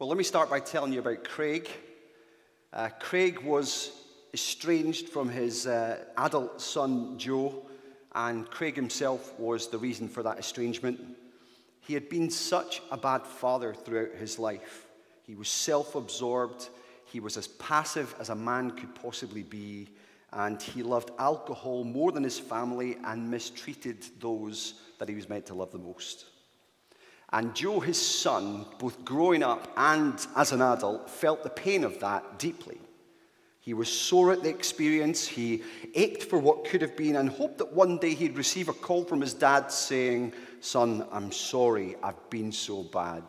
Well, let me start by telling you about Craig. Craig was estranged from his adult son, Joe, and Craig himself was the reason for that estrangement. He had been such a bad father throughout his life. He was self-absorbed. He was as passive as a man could possibly be. And he loved alcohol more than his family and mistreated those that he was meant to love the most. And Joe, his son, both growing up and as an adult, felt the pain of that deeply. He was sore at the experience. He ached for what could have been and hoped that one day he'd receive a call from his dad saying, "Son, I'm sorry, I've been so bad."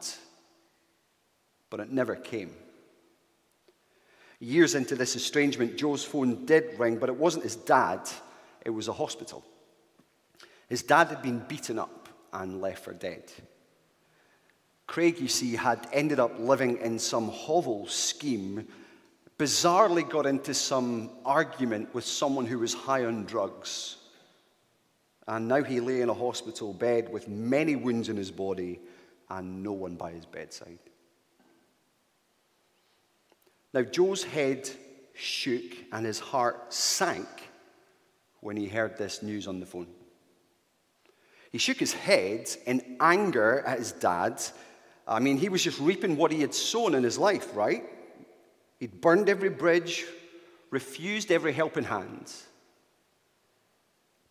But it never came. Years into this estrangement, Joe's phone did ring, but it wasn't his dad, it was a hospital. His dad had been beaten up and left for dead. Craig, you see, had ended up living in some hovel scheme, bizarrely got into some argument with someone who was high on drugs. And now he lay in a hospital bed with many wounds in his body and no one by his bedside. Now, Joe's head shook and his heart sank when he heard this news on the phone. He shook his head in anger at his dad. I mean, he was just reaping what he had sown in his life, right? He'd burned every bridge, refused every helping hand.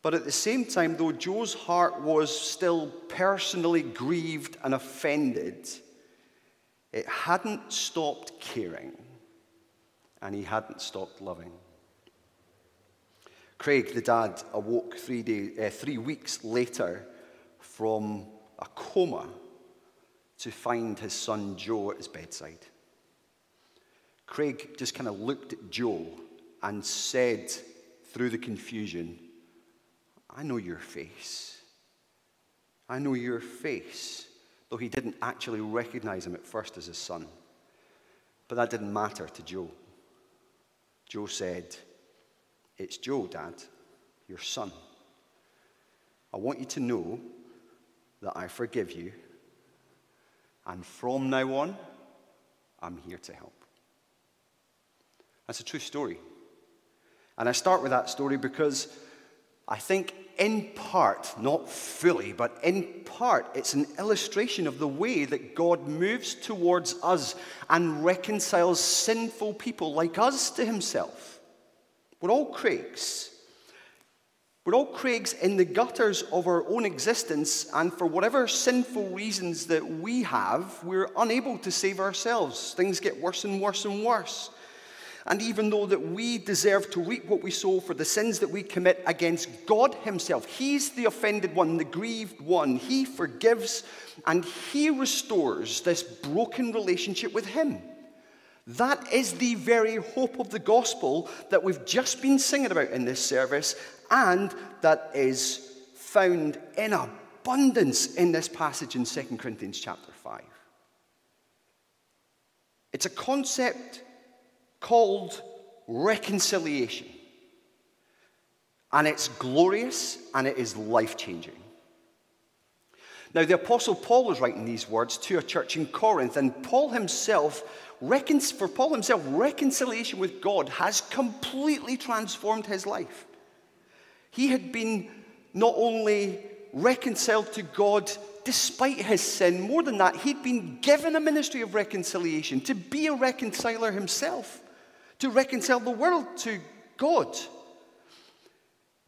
But at the same time, though, Joe's heart was still personally grieved and offended. It hadn't stopped caring. And he hadn't stopped loving. Craig, the dad, awoke 3 weeks later from a coma to find his son Joe at his bedside. Craig just kind of looked at Joe and said through the confusion, "I know your face. I know your face," though he didn't actually recognize him at first as his son. But that didn't matter to Joe. Joe said, "It's Joe, Dad, your son. I want you to know that I forgive you, and from now on, I'm here to help." That's a true story. And I start with that story because I think in part, not fully, but in part, it's an illustration of the way that God moves towards us and reconciles sinful people like us to himself. We're all Craigs. We're all Craigs in the gutters of our own existence, and for whatever sinful reasons that we have, we're unable to save ourselves. Things get worse and worse and worse. And even though that we deserve to reap what we sow for the sins that we commit against God himself, he's the offended one, the grieved one. He forgives and he restores this broken relationship with him. That is the very hope of the gospel that we've just been singing about in this service, and that is found in abundance in this passage in 2 Corinthians chapter 5. It's a concept called reconciliation. And it's glorious and it is life-changing. Now, the Apostle Paul was writing these words to a church in Corinth, and for Paul himself, reconciliation with God has completely transformed his life. He had been not only reconciled to God despite his sin, more than that, he'd been given a ministry of reconciliation to be a reconciler himself, to reconcile the world to God.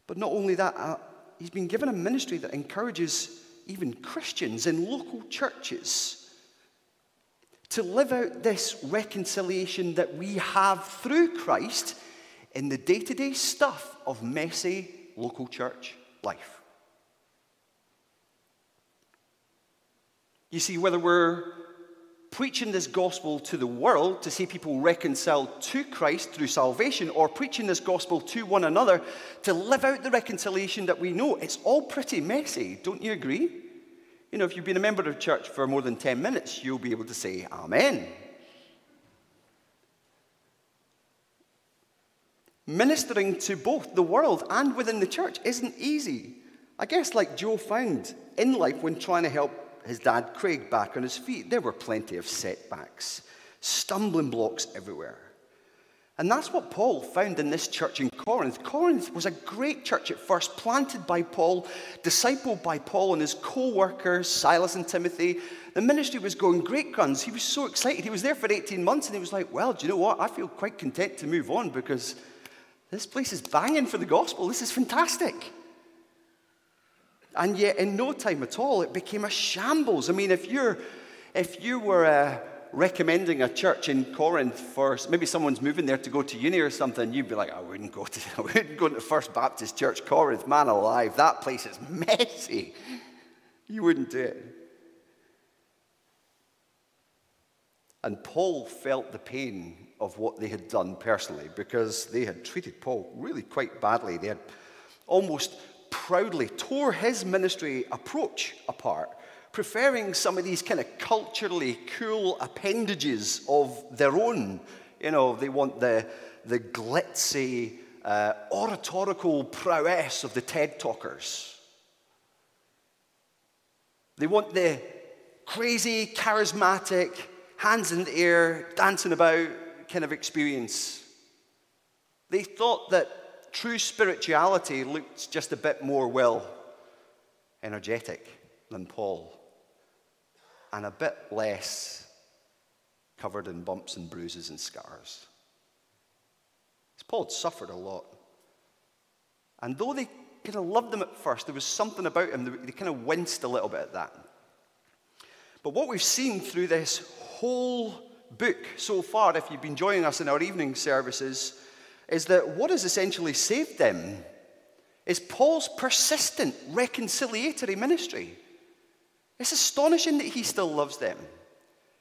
But not only that, he's been given a ministry that encourages even Christians in local churches to live out this reconciliation that we have through Christ in the day-to-day stuff of messy local church life. You see, whether we're preaching this gospel to the world to see people reconciled to Christ through salvation, or preaching this gospel to one another to live out the reconciliation that we know, it's all pretty messy, don't you agree? You know, if you've been a member of church for more than 10 minutes, you'll be able to say amen. Ministering to both the world and within the church isn't easy. I guess like Joe found in life when trying to help his dad Craig back on his feet. There were plenty of setbacks, stumbling blocks everywhere. And that's what Paul found in this church in Corinth. Corinth was a great church at first, planted by Paul, discipled by Paul and his co-workers, Silas and Timothy. The ministry was going great guns. He was so excited. He was there for 18 months, and he was like, well, do you know what? I feel quite content to move on because this place is banging for the gospel. This is fantastic. And yet, in no time at all, it became a shambles. I mean, if you were recommending a church in Corinth for maybe someone's moving there to go to uni or something, you'd be like, I wouldn't go to the First Baptist Church, Corinth, man alive, that place is messy. You wouldn't do it. And Paul felt the pain of what they had done personally, because they had treated Paul really quite badly. They had almost proudly tore his ministry approach apart, preferring some of these kind of culturally cool appendages of their own. You know, they want the glitzy, oratorical prowess of the TED Talkers. They want the crazy, charismatic, hands in the air, dancing about kind of experience. They thought that true spirituality looked just a bit more, well, energetic than Paul, and a bit less covered in bumps and bruises and scars. Paul had suffered a lot. And though they kind of loved him at first, there was something about him, they kind of winced a little bit at that. But what we've seen through this whole book so far, if you've been joining us in our evening services, is that what has essentially saved them is Paul's persistent reconciliatory ministry. It's astonishing that he still loves them.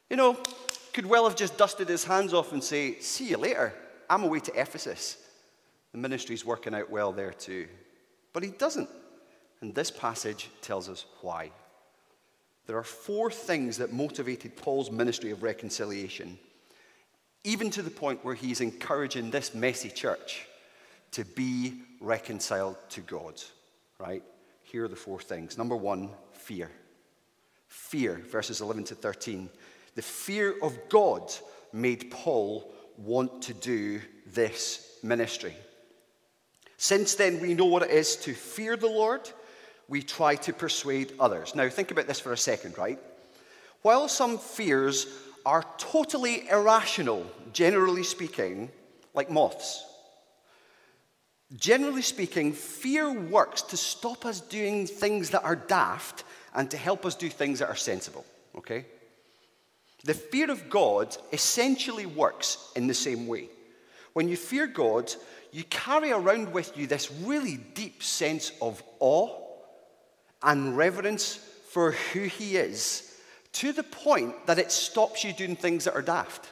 You know, could well have just dusted his hands off and say, see you later, I'm away to Ephesus. The ministry's working out well there too. But he doesn't. And this passage tells us why. There are four things that motivated Paul's ministry of reconciliation, even to the point where he's encouraging this messy church to be reconciled to God, right? Here are the four things. Number one, fear. Fear, verses 11 to 13. The fear of God made Paul want to do this ministry. Since then, we know what it is to fear the Lord. We try to persuade others. Now, think about this for a second, right? While some fears are totally irrational, generally speaking, like moths, generally speaking, fear works to stop us doing things that are daft and to help us do things that are sensible, okay? The fear of God essentially works in the same way. When you fear God, you carry around with you this really deep sense of awe and reverence for who he is, to the point that it stops you doing things that are daft,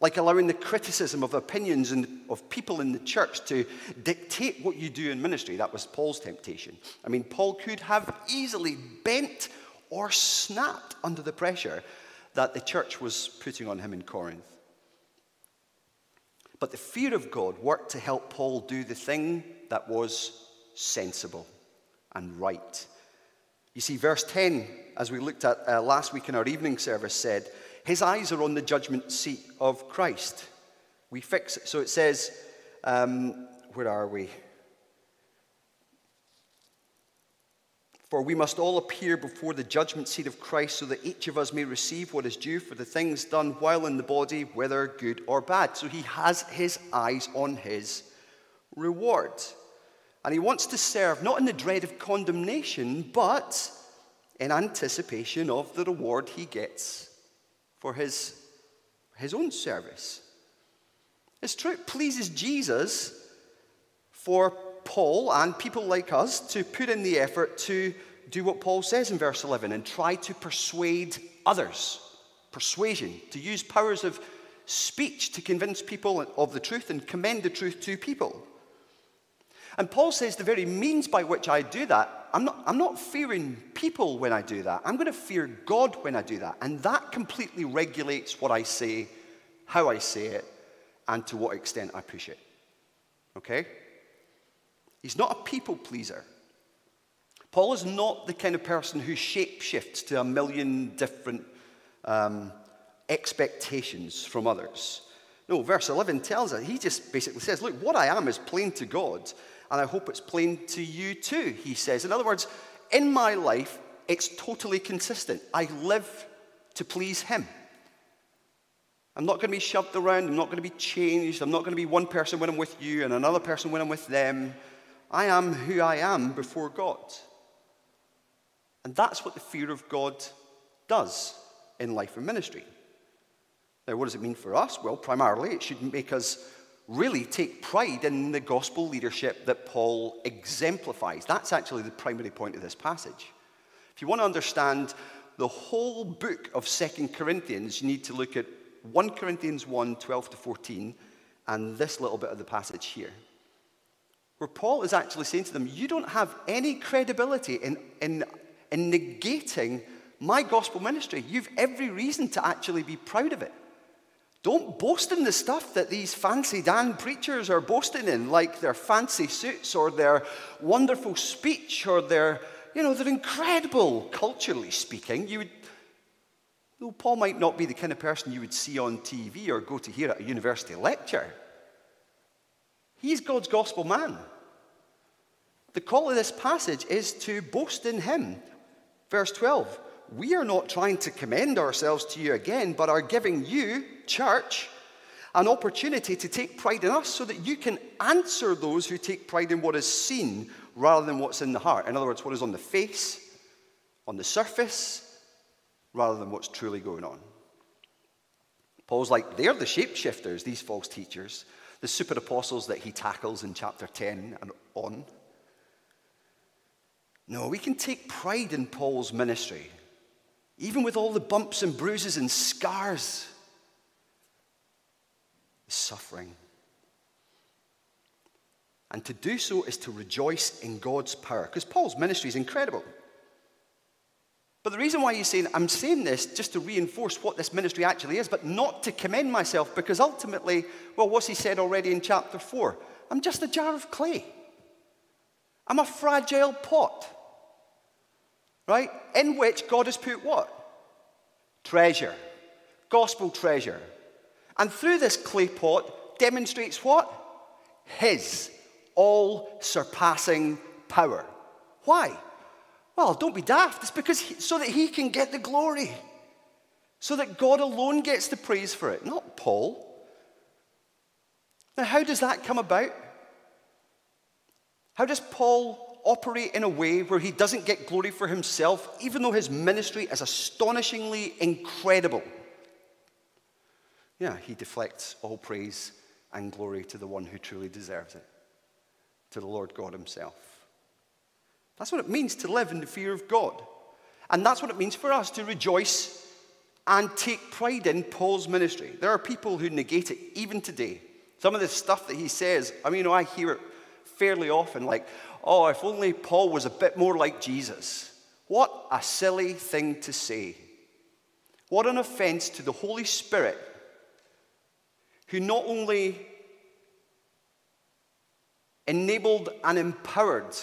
like allowing the criticism of opinions and of people in the church to dictate what you do in ministry. That was Paul's temptation. I mean, Paul could have easily bent or snapped under the pressure that the church was putting on him in Corinth. But the fear of God worked to help Paul do the thing that was sensible and right. You see, verse 10, as we looked at last week in our evening service, said, his eyes are on the judgment seat of Christ. We fix it. So it says, where are we? For we must all appear before the judgment seat of Christ so that each of us may receive what is due for the things done while in the body, whether good or bad. So he has his eyes on his reward. And he wants to serve, not in the dread of condemnation, but in anticipation of the reward he gets for his own service. It's true, it pleases Jesus for Paul and people like us to put in the effort to do what Paul says in verse 11 and try to persuade others. Persuasion, to use powers of speech to convince people of the truth and commend the truth to people. And Paul says the very means by which I do that, I'm not fearing people when I do that. I'm going to fear God when I do that. And that completely regulates what I say, how I say it, and to what extent I push it. Okay? He's not a people pleaser. Paul is not the kind of person who shapeshifts to a million different expectations from others. No, verse 11 tells us, he just basically says, look, what I am is plain to God, and I hope it's plain to you too, he says. In other words, in my life, it's totally consistent. I live to please him. I'm not going to be shoved around. I'm not going to be changed. I'm not going to be one person when I'm with you and another person when I'm with them. I am who I am before God. And that's what the fear of God does in life and ministry. Now, what does it mean for us? Well, primarily, it should make us really take pride in the gospel leadership that Paul exemplifies. That's actually the primary point of this passage. If you want to understand the whole book of 2 Corinthians, you need to look at 1 Corinthians 1, 12 to 14, and this little bit of the passage here, where Paul is actually saying to them, you don't have any credibility in negating my gospel ministry. You've every reason to actually be proud of it. Don't boast in the stuff that these fancy Dan preachers are boasting in, like their fancy suits or their wonderful speech or their, you know, they're incredible, culturally speaking. You would, though Paul might not be the kind of person you would see on TV or go to hear at a university lecture, he's God's gospel man. The call of this passage is to boast in him. Verse 12, we are not trying to commend ourselves to you again, but are giving you, church, an opportunity to take pride in us so that you can answer those who take pride in what is seen rather than what's in the heart. In other words, what is on the face, on the surface, rather than what's truly going on. Paul's like, they're the shapeshifters, these false teachers, the super apostles that he tackles in chapter 10 and on. No, we can take pride in Paul's ministry, even with all the bumps and bruises and scars, the suffering. And to do so is to rejoice in God's power, because Paul's ministry is incredible. But the reason why he's saying, I'm saying this just to reinforce what this ministry actually is, but not to commend myself, because ultimately, well, what's he said already in chapter 4? I'm just a jar of clay. I'm a fragile pot, right? In which God has put what? Treasure, gospel treasure. And through this clay pot demonstrates what? His all-surpassing power. Why? Well, don't be daft. It's because so that he can get the glory. So that God alone gets the praise for it, not Paul. Now, how does that come about? How does Paul operate in a way where he doesn't get glory for himself, even though his ministry is astonishingly incredible? Yeah, he deflects all praise and glory to the one who truly deserves it, to the Lord God himself. That's what it means to live in the fear of God. And that's what it means for us to rejoice and take pride in Paul's ministry. There are people who negate it even today. Some of the stuff that he says, I mean, you know, I hear it fairly often, like, oh, if only Paul was a bit more like Jesus. What a silly thing to say. What an offense to the Holy Spirit, who not only enabled and empowered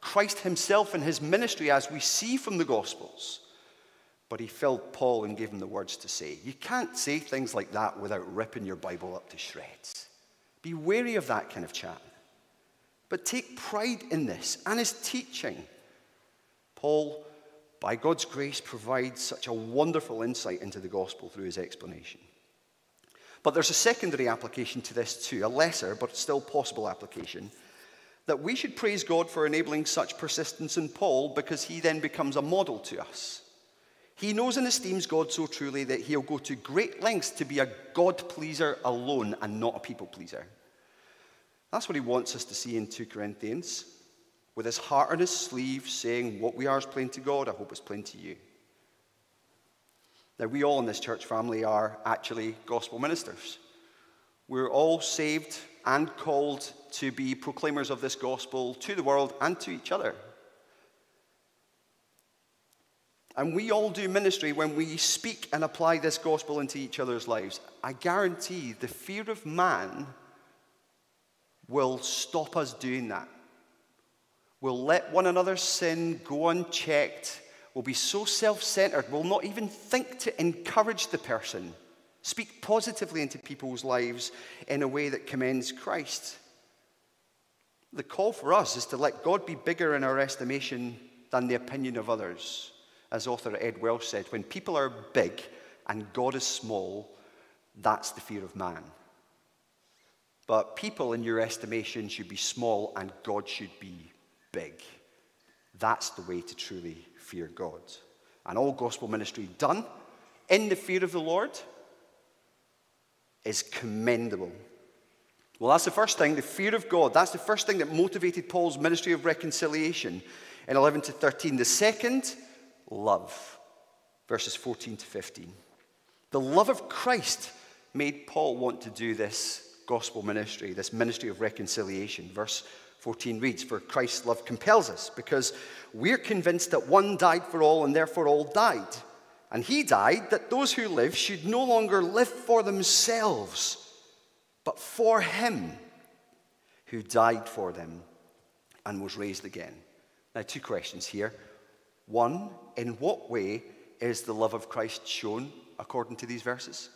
Christ himself and his ministry, as we see from the Gospels, but he filled Paul and gave him the words to say. You can't say things like that without ripping your Bible up to shreds. Be wary of that kind of chat. But take pride in this and his teaching. Paul, by God's grace, provides such a wonderful insight into the Gospel through his explanation. But there's a secondary application to this too, a lesser but still possible application, that we should praise God for enabling such persistence in Paul, because he then becomes a model to us. He knows and esteems God so truly that he'll go to great lengths to be a God-pleaser alone and not a people-pleaser. That's what he wants us to see in 2 Corinthians, with his heart on his sleeve, saying, what we are is plain to God, I hope it's plain to you. Now, we all in this church family are actually gospel ministers. We're all saved and called to be proclaimers of this gospel to the world and to each other. And we all do ministry when we speak and apply this gospel into each other's lives. I guarantee the fear of man will stop us doing that. We'll let one another's sin go unchecked. We'll be so self-centered, we'll not even think to encourage the person, speak positively into people's lives in a way that commends Christ. The call for us is to let God be bigger in our estimation than the opinion of others. As author Ed Welch said, when people are big and God is small, that's the fear of man. But people in your estimation should be small and God should be big. That's the way to truly fear God. And all gospel ministry done in the fear of the Lord is commendable. Well, that's the first thing, the fear of God. That's the first thing that motivated Paul's ministry of reconciliation in 11 to 13. The second, love, verses 14 to 15. The love of Christ made Paul want to do this gospel ministry, this ministry of reconciliation. Verse 14 reads, "For Christ's love compels us, because we're convinced that one died for all, and therefore all died. And he died that those who live should no longer live for themselves, but for him who died for them and was raised again." Now, two questions here. One, in what way is the love of Christ shown according to these verses?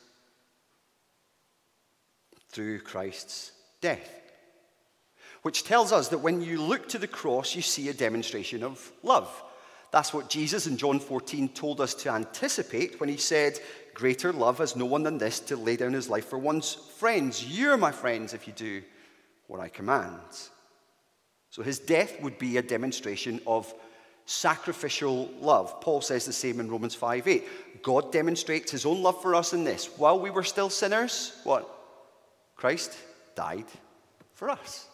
Through Christ's death, which tells us that when you look to the cross, you see a demonstration of love. That's what Jesus in John 14 told us to anticipate when he said, "Greater love has no one than this, to lay down his life for one's friends. You're my friends if you do what I command." So his death would be a demonstration of sacrificial love. Paul says the same in Romans 5:8. God demonstrates his own love for us in this: while we were still sinners, what? Christ died for us.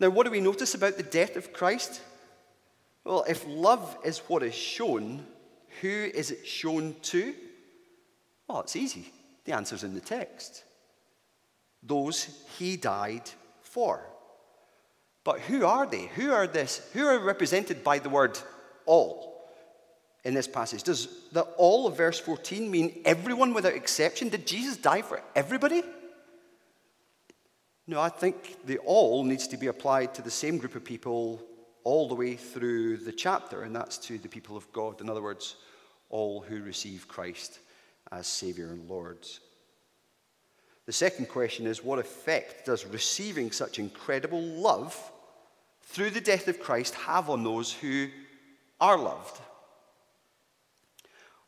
Now, what do we notice about the death of Christ? Well, if love is what is shown, who is it shown to? Well, it's easy. The answer's in the text. Those he died for. But who are they? Who are this? Who are represented by the word all in this passage? Does the all of verse 14 mean everyone without exception? Did Jesus die for everybody? No, I think the all needs to be applied to the same group of people all the way through the chapter, and that's to the people of God. In other words, all who receive Christ as Savior and Lord. The second question is, what effect does receiving such incredible love through the death of Christ have on those who are loved?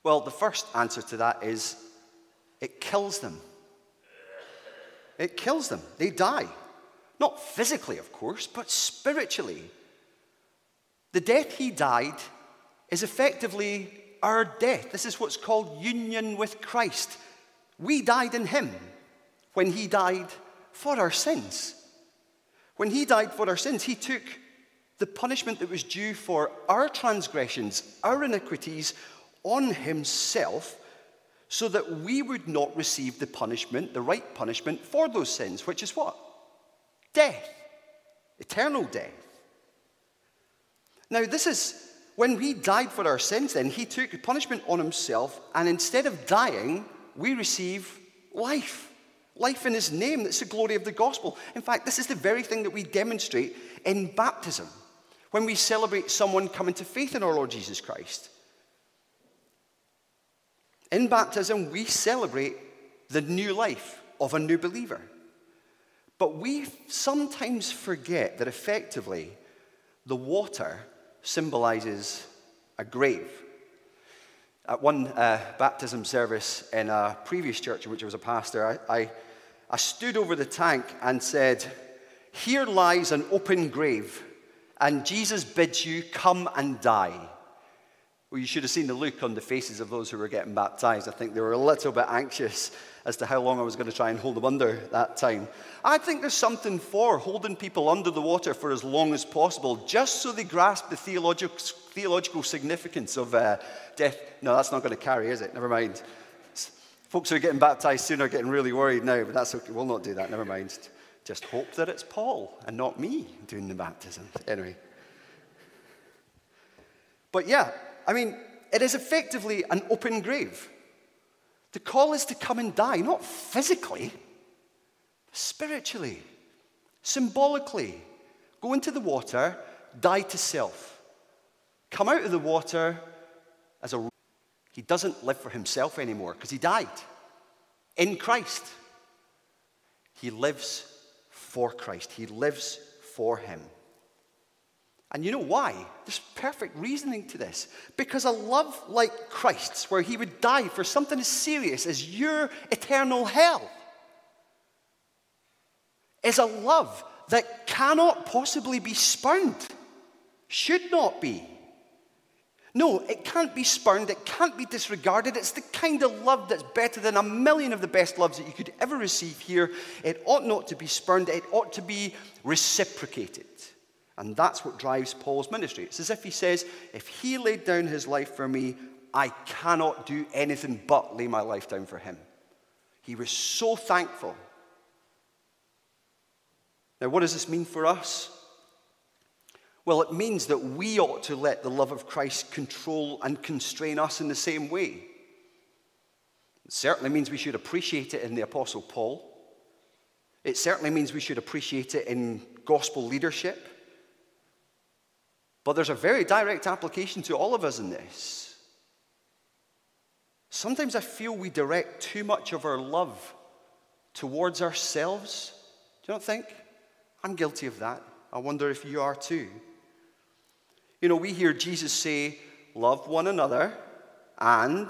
Well, the first answer to that is, it kills them. It kills them. They die. Not physically, of course, but spiritually. The death he died is effectively our death. This is what's called union with Christ. We died in him when he died for our sins. When he died for our sins, he took the punishment that was due for our transgressions, our iniquities, on himself, so that we would not receive the punishment, the right punishment for those sins, which is what? Death. Eternal death. Now, this is, when he died for our sins, then, he took punishment on himself, and instead of dying, we receive life. Life in his name. That's the glory of the gospel. In fact, this is the very thing that we demonstrate in baptism, when we celebrate someone coming to faith in our Lord Jesus Christ. In baptism, we celebrate the new life of a new believer. But we sometimes forget that effectively the water symbolizes a grave. At one baptism service in a previous church in which I was a pastor, I stood over the tank and said, "Here lies an open grave, and Jesus bids you come and die." Well, you should have seen the look on the faces of those who were getting baptized. I think they were a little bit anxious as to how long I was going to try and hold them under that time. I think there's something for holding people under the water for as long as possible, just so they grasp the theological significance of death. No, that's not going to carry, is it? Never mind. Folks who are getting baptized soon are getting really worried now, but that's okay. We'll not do that. Never mind. Just hope that it's Paul and not me doing the baptism. Anyway. But yeah. I mean, it is effectively an open grave. The call is to come and die, not physically, but spiritually, symbolically. Go into the water, die to self. Come out of the water as a... He doesn't live for himself anymore because he died. In Christ. He lives for Christ. He lives for him. And you know why? There's perfect reasoning to this. Because a love like Christ's, where he would die for something as serious as your eternal hell, is a love that cannot possibly be spurned. Should not be. No, it can't be spurned. It can't be disregarded. It's the kind of love that's better than a million of the best loves that you could ever receive here. It ought not to be spurned. It ought to be reciprocated. And that's what drives Paul's ministry. It's as if he says, if he laid down his life for me, I cannot do anything but lay my life down for him. He was so thankful. Now, what does this mean for us? Well, it means that we ought to let the love of Christ control and constrain us in the same way. It certainly means we should appreciate it in the Apostle Paul. It certainly means we should appreciate it in gospel leadership. But there's a very direct application to all of us in this. Sometimes I feel we direct too much of our love towards ourselves. Do you not think? I'm guilty of that. I wonder if you are too. You know, we hear Jesus say, love one another and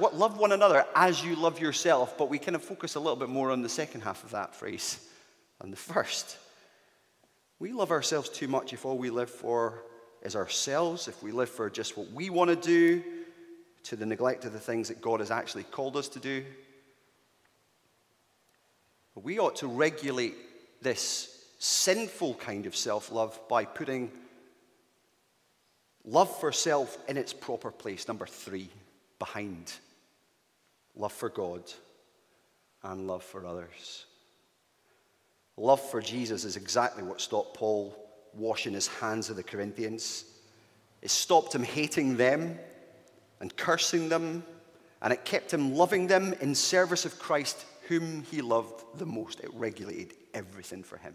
love one another as you love yourself. But we kind of focus a little bit more on the second half of that phrase than the first. We love ourselves too much if all we live for is ourselves, if we live for just what we want to do, to the neglect of the things that God has actually called us to do. We ought to regulate this sinful kind of self-love by putting love for self in its proper place, number three, behind love for God and love for others. Love for Jesus is exactly what stopped Paul washing his hands of the Corinthians. It stopped him hating them and cursing them, and it kept him loving them in service of Christ, whom he loved the most. It regulated everything for him.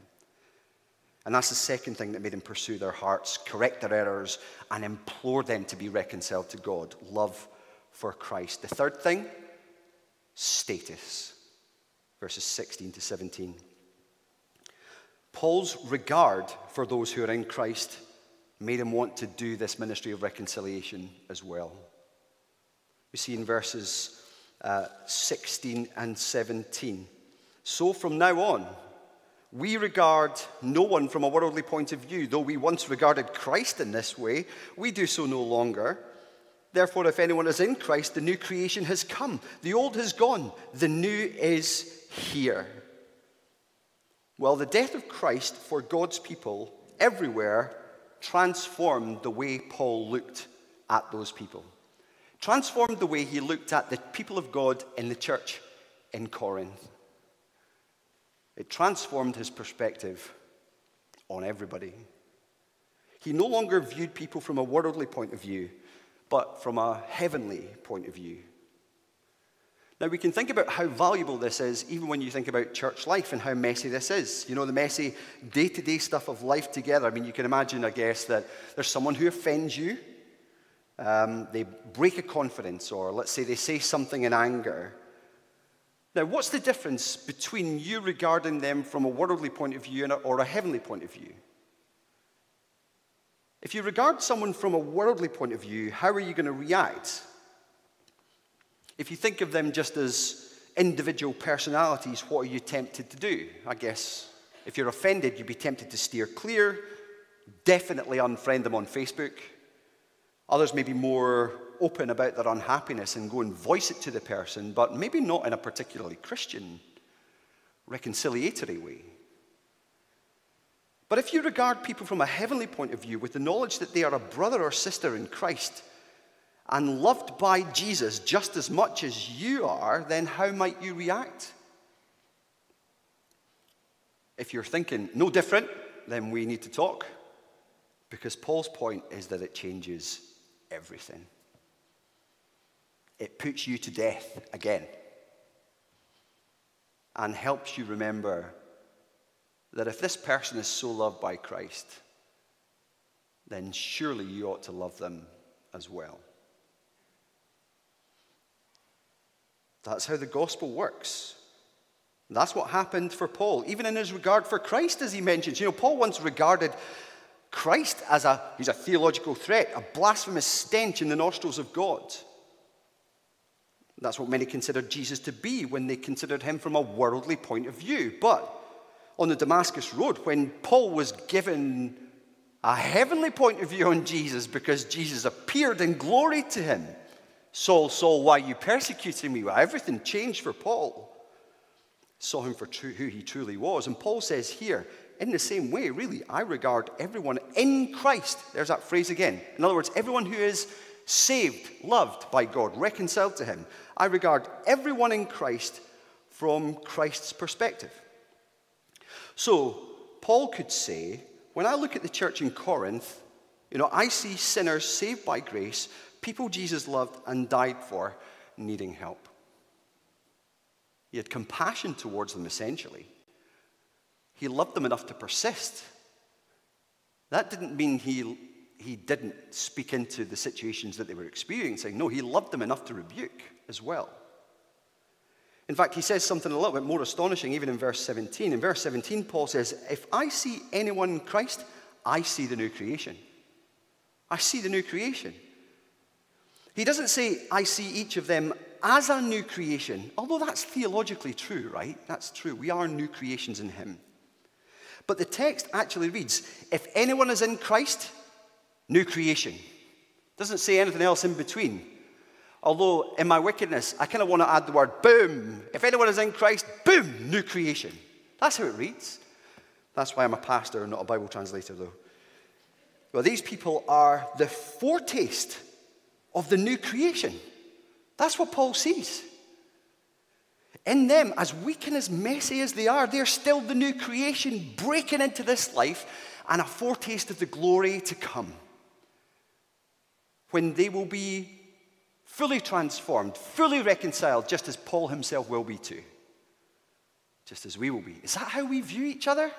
And that's the second thing that made him pursue their hearts, correct their errors, and implore them to be reconciled to God. Love for Christ. The third thing, status. Verses 16 to 17. Paul's regard for those who are in Christ made him want to do this ministry of reconciliation as well. We see in verses 16 and 17. So from now on, we regard no one from a worldly point of view. Though we once regarded Christ in this way, we do so no longer. Therefore, if anyone is in Christ, the new creation has come. The old has gone. The new is here. Well, the death of Christ for God's people everywhere transformed the way Paul looked at those people. Transformed the way he looked at the people of God in the church in Corinth. It transformed his perspective on everybody. He no longer viewed people from a worldly point of view, but from a heavenly point of view. Now, we can think about how valuable this is, even when you think about church life and how messy this is. You know, the messy day-to-day stuff of life together. I mean, you can imagine, I guess, that there's someone who offends you. They break a confidence, or let's say they say something in anger. Now, what's the difference between you regarding them from a worldly point of view or a heavenly point of view? If you regard someone from a worldly point of view, how are you going to react? If you think of them just as individual personalities, what are you tempted to do? I guess if you're offended, you'd be tempted to steer clear, definitely unfriend them on Facebook. Others may be more open about their unhappiness and go and voice it to the person, but maybe not in a particularly Christian, reconciliatory way. But if you regard people from a heavenly point of view with the knowledge that they are a brother or sister in Christ, and loved by Jesus just as much as you are, then how might you react? If you're thinking no different, then we need to talk, because Paul's point is that it changes everything. It puts you to death again and helps you remember that if this person is so loved by Christ, then surely you ought to love them as well. That's how the gospel works. And that's what happened for Paul, even in his regard for Christ, as he mentions. You know, Paul once regarded Christ as he's a theological threat, a blasphemous stench in the nostrils of God. That's what many considered Jesus to be when they considered him from a worldly point of view. But on the Damascus Road, when Paul was given a heavenly point of view on Jesus because Jesus appeared in glory to him, Saul, Saul, why are you persecuting me? Well, everything changed for Paul. Saw him for who he truly was. And Paul says here, in the same way, really, I regard everyone in Christ. There's that phrase again. In other words, everyone who is saved, loved by God, reconciled to him. I regard everyone in Christ from Christ's perspective. So Paul could say, when I look at the church in Corinth, you know, I see sinners saved by grace, people Jesus loved and died for, needing help. He had compassion towards them, essentially. He loved them enough to persist. That didn't mean he didn't speak into the situations that they were experiencing. No, he loved them enough to rebuke as well. In fact, he says something a little bit more astonishing, even in verse 17. In verse 17, Paul says, if I see anyone in Christ, I see the new creation. I see the new creation. He doesn't say, I see each of them as a new creation, although that's theologically true, right? That's true. We are new creations in him. But the text actually reads, if anyone is in Christ, new creation. Doesn't say anything else in between. Although, in my wickedness, I kind of want to add the word, boom. If anyone is in Christ, boom, new creation. That's how it reads. That's why I'm a pastor and not a Bible translator, though. Well, these people are the foretaste of the new creation. That's what Paul sees. In them, as weak and as messy as they are, they're still the new creation breaking into this life and a foretaste of the glory to come, when they will be fully transformed, fully reconciled, just as Paul himself will be too, just as we will be. Is that how we view each other?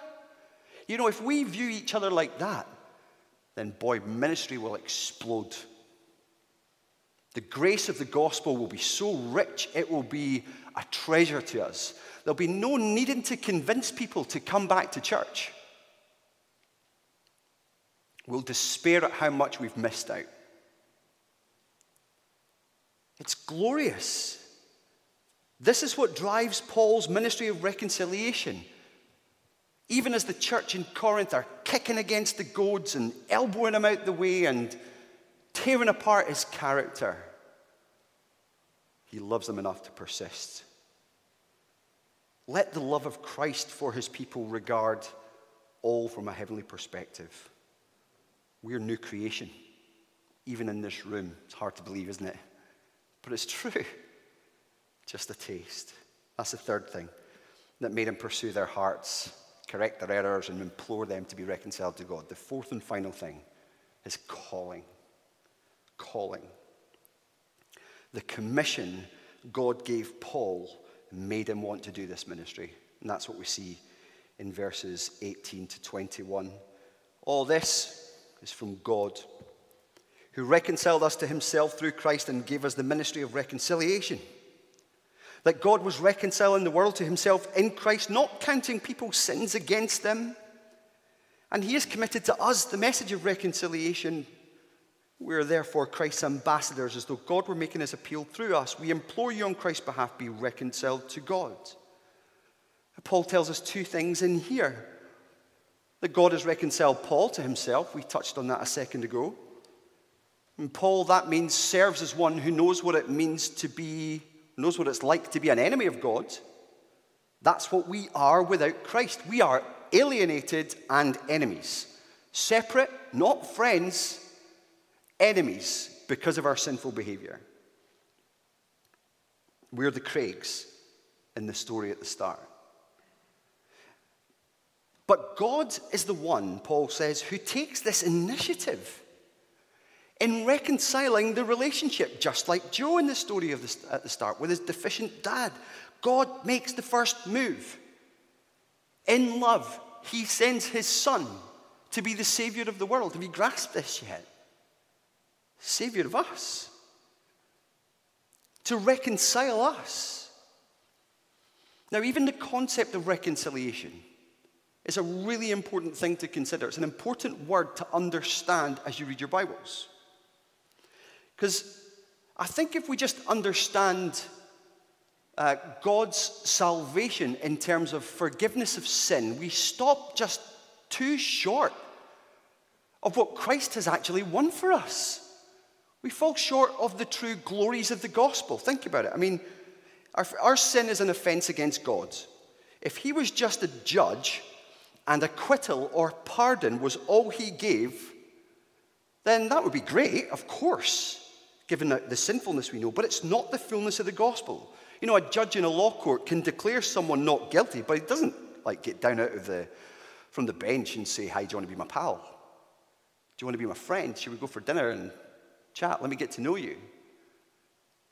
You know, if we view each other like that, then boy, ministry will explode. The grace of the gospel will be so rich, it will be a treasure to us. There'll be no needing to convince people to come back to church. We'll despair at how much we've missed out. It's glorious. This is what drives Paul's ministry of reconciliation. Even as the church in Corinth are kicking against the goads and elbowing him out the way and tearing apart his character, he loves them enough to persist. Let the love of Christ for his people regard all from a heavenly perspective. We're new creation, even in this room. It's hard to believe, isn't it? But it's true. Just a taste. That's the third thing that made him pursue their hearts, correct their errors, and implore them to be reconciled to God. The fourth and final thing is calling. Calling. The commission God gave Paul made him want to do this ministry. And that's what we see in verses 18 to 21. All this is from God, who reconciled us to himself through Christ and gave us the ministry of reconciliation. That God was reconciling the world to himself in Christ, not counting people's sins against them. And he has committed to us the message of reconciliation. We are therefore Christ's ambassadors, as though God were making his appeal through us. We implore you on Christ's behalf, be reconciled to God. Paul tells us two things in here. That God has reconciled Paul to himself. We touched on that a second ago. And Paul, that means, serves as one who knows what it means to be, knows what it's like to be an enemy of God. That's what we are without Christ. We are alienated and enemies. Separate, not friends. Enemies because of our sinful behavior. We're the Craigs in the story at the start. But God is the one, Paul says, who takes this initiative in reconciling the relationship, just like Joe in the story at the start with his deficient dad. God makes the first move in love he sends his son to be the savior of the world. Have you grasped this yet? Savior of us. To reconcile us. Now, even the concept of reconciliation is a really important thing to consider. It's an important word to understand as you read your Bibles. Because I think if we just understand God's salvation in terms of forgiveness of sin, we stop just too short of what Christ has actually won for us. We fall short of the true glories of the gospel. Think about it. I mean, our sin is an offense against God. If he was just a judge and acquittal or pardon was all he gave, then that would be great, of course, given the sinfulness we know, but it's not the fullness of the gospel. You know, a judge in a law court can declare someone not guilty, but he doesn't, like, get down from the bench and say, "Hi, do you want to be my pal? Do you want to be my friend? Should we go for dinner and chat? Let me get to know you."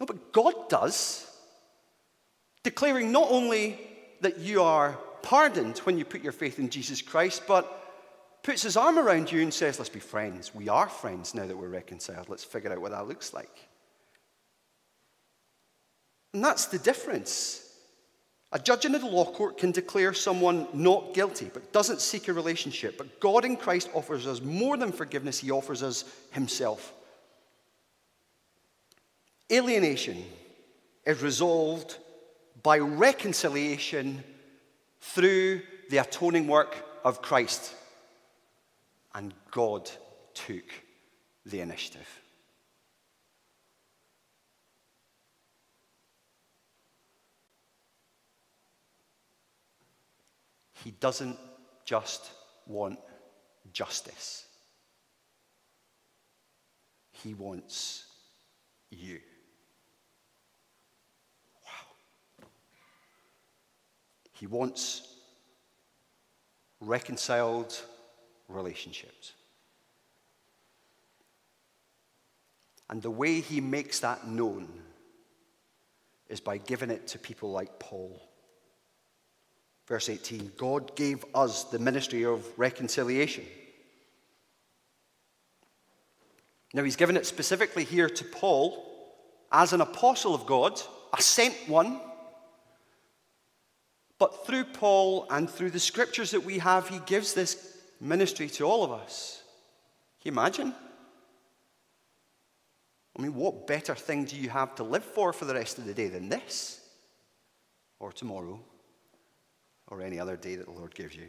No, but God does, declaring not only that you are pardoned when you put your faith in Jesus Christ, but puts his arm around you and says, "Let's be friends. We are friends now that we're reconciled. Let's figure out what that looks like." And that's the difference. A judge in a law court can declare someone not guilty, but doesn't seek a relationship. But God in Christ offers us more than forgiveness. He offers us himself. Alienation is resolved by reconciliation through the atoning work of Christ. And God took the initiative. He doesn't just want justice. He wants you. Wow. He wants reconciled relationships. And the way he makes that known is by giving it to people like Paul. Verse 18, God gave us the ministry of reconciliation. Now, he's given it specifically here to Paul as an apostle of God, a sent one. But through Paul and through the scriptures that we have, he gives this ministry to all of us. Can you imagine? I mean, what better thing do you have to live for the rest of the day than this? Or tomorrow? Or any other day that the Lord gives you?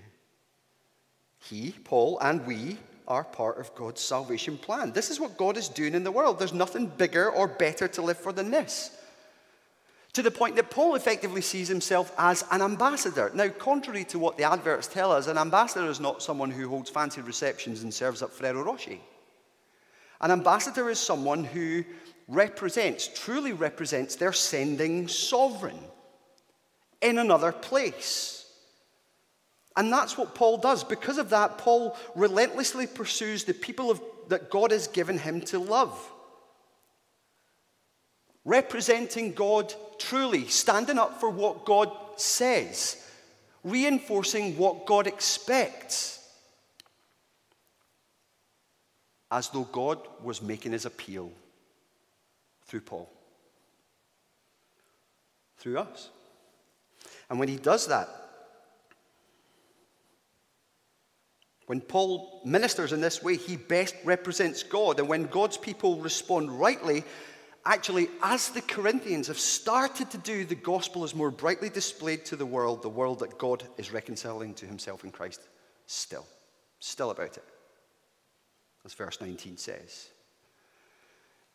He, Paul, and we are part of God's salvation plan. This is what God is doing in the world. There's nothing bigger or better to live for than this. To the point that Paul effectively sees himself as an ambassador. Now, contrary to what the adverts tell us, an ambassador is not someone who holds fancy receptions and serves up Ferrero Rocher. An ambassador is someone who represents, truly represents, their sending sovereign in another place. And that's what Paul does. Because of that, Paul relentlessly pursues the people that God has given him to love. Representing God truly, standing up for what God says, reinforcing what God expects, as though God was making his appeal through Paul, through us. And when he does that, when Paul ministers in this way, he best represents God. And when God's people respond rightly, actually, as the Corinthians have started to do, the gospel is more brightly displayed to the world that God is reconciling to himself in Christ still. Still about it, as verse 19 says.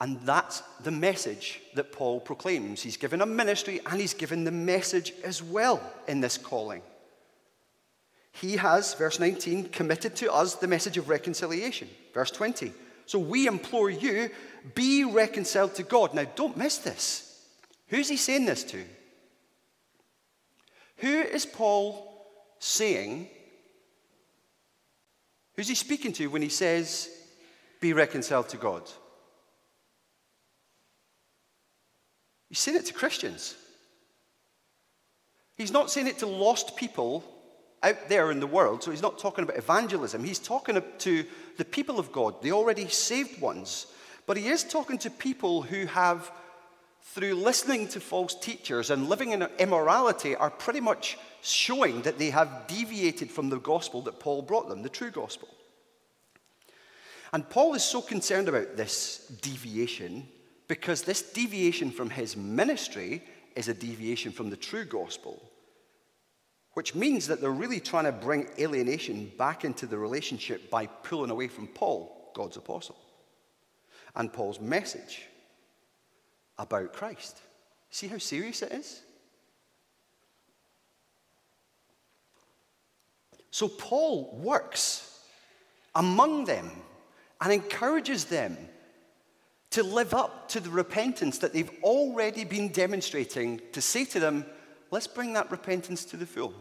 And that's the message that Paul proclaims. He's given a ministry and he's given the message as well in this calling. He has, verse 19, committed to us the message of reconciliation. Verse 20. So we implore you, be reconciled to God. Now, don't miss this. Who's he saying this to? Who is Paul saying? Who's he speaking to when he says, be reconciled to God? He's saying it to Christians. He's not saying it to lost people out there in the world, so he's not talking about evangelism. He's talking to the people of God, the already saved ones. But he is talking to people who have, through listening to false teachers and living in immorality, are pretty much showing that they have deviated from the gospel that Paul brought them, the true gospel. And Paul is so concerned about this deviation because this deviation from his ministry is a deviation from the true gospel, which means that they're really trying to bring alienation back into the relationship by pulling away from Paul, God's apostle, and Paul's message about Christ. See how serious it is? So Paul works among them and encourages them to live up to the repentance that they've already been demonstrating, to say to them, let's bring that repentance to the full.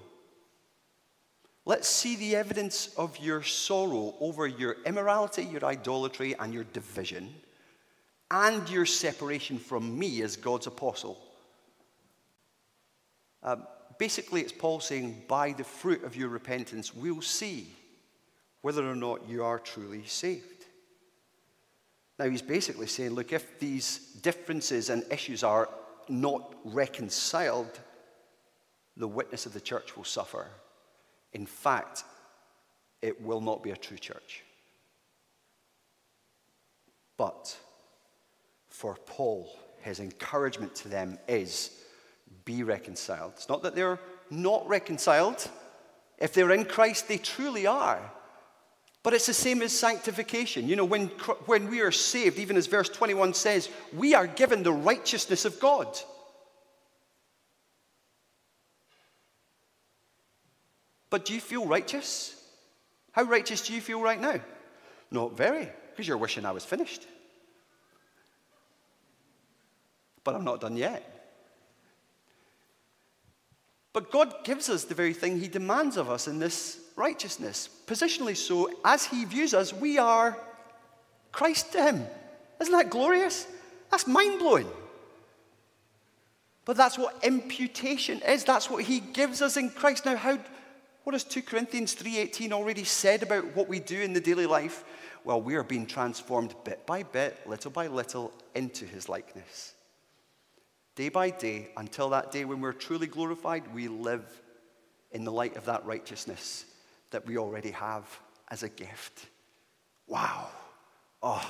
Let's see the evidence of your sorrow over your immorality, your idolatry, and your division, and your separation from me as God's apostle. Basically, it's Paul saying, by the fruit of your repentance, we'll see whether or not you are truly saved. Now, he's basically saying, look, if these differences and issues are not reconciled, the witness of the church will suffer. In fact, it will not be a true church. But for Paul, his encouragement to them is be reconciled. It's not that they're not reconciled. If they're in Christ, they truly are. But it's the same as sanctification. You know, when we are saved, even as verse 21 says, we are given the righteousness of God. But do you feel righteous? How righteous do you feel right now? Not very, because you're wishing I was finished. But I'm not done yet. But God gives us the very thing he demands of us in this righteousness. Positionally so, as he views us, we are Christ to him. Isn't that glorious? That's mind-blowing. But that's what imputation is. That's what he gives us in Christ. Now, what has 2 Corinthians 3:18 already said about what we do in the daily life? Well, we are being transformed bit by bit, little by little, into his likeness. Day by day, until that day when we're truly glorified, we live in the light of that righteousness that we already have as a gift. Wow. Oh.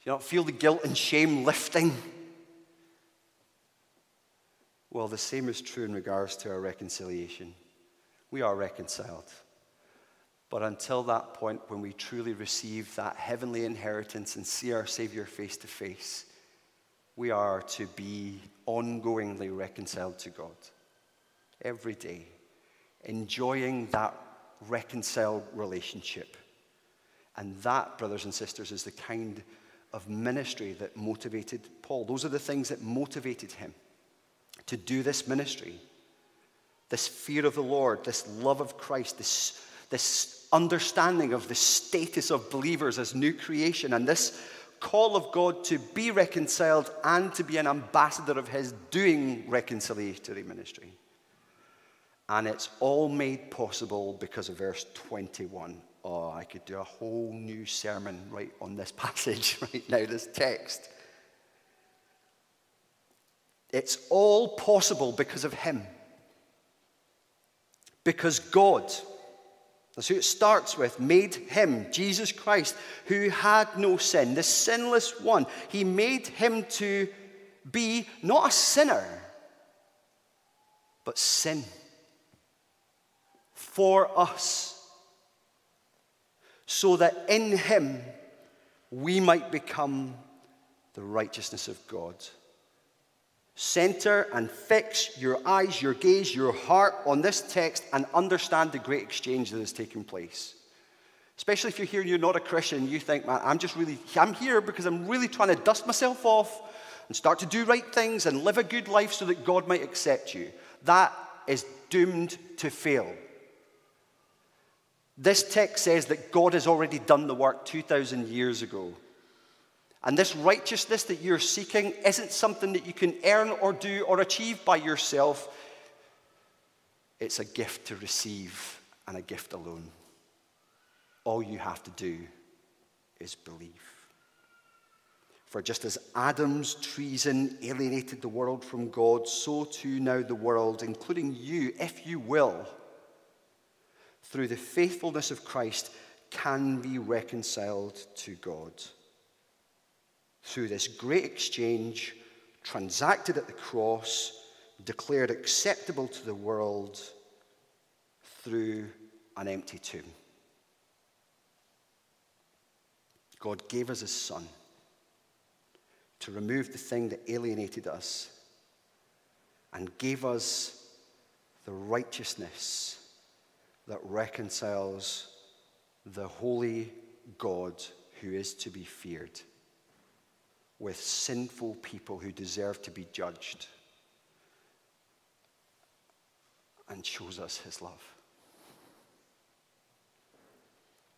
Do you not feel the guilt and shame lifting? Well, the same is true in regards to our reconciliation. We are reconciled. But until that point, when we truly receive that heavenly inheritance and see our Savior face to face, we are to be ongoingly reconciled to God. Every day, enjoying that reconciled relationship. And that, brothers and sisters, is the kind of ministry that motivated Paul. Those are the things that motivated him to do this ministry. This fear of the Lord, this love of Christ, this understanding of the status of believers as new creation, and this call of God to be reconciled and to be an ambassador of his doing reconciliatory ministry. And it's all made possible because of verse 21. Oh, I could do a whole new sermon right on this passage right now, this text. It's all possible because of him. Because God, that's who it starts with, made him, Jesus Christ, who had no sin, the sinless one. He made him to be not a sinner, but sin for us, so that in him we might become the righteousness of God. Center and fix your eyes, your gaze, your heart on this text and understand the great exchange that is taking place. Especially if you're here and you're not a Christian, you think, man, I'm here because I'm really trying to dust myself off and start to do right things and live a good life so that God might accept you. That is doomed to fail. This text says that God has already done the work 2,000 years ago. And this righteousness that you're seeking isn't something that you can earn or do or achieve by yourself. It's a gift to receive and a gift alone. All you have to do is believe. For just as Adam's treason alienated the world from God, so too now the world, including you, if you will, through the faithfulness of Christ, can be reconciled to God. Through this great exchange, transacted at the cross, declared acceptable to the world through an empty tomb. God gave us his Son to remove the thing that alienated us and gave us the righteousness that reconciles the holy God who is to be feared with sinful people who deserve to be judged, and shows us his love.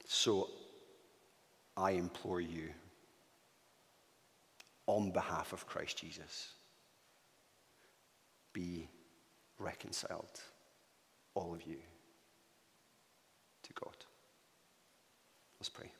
So I implore you, on behalf of Christ Jesus, be reconciled, all of you, to God. Let's pray.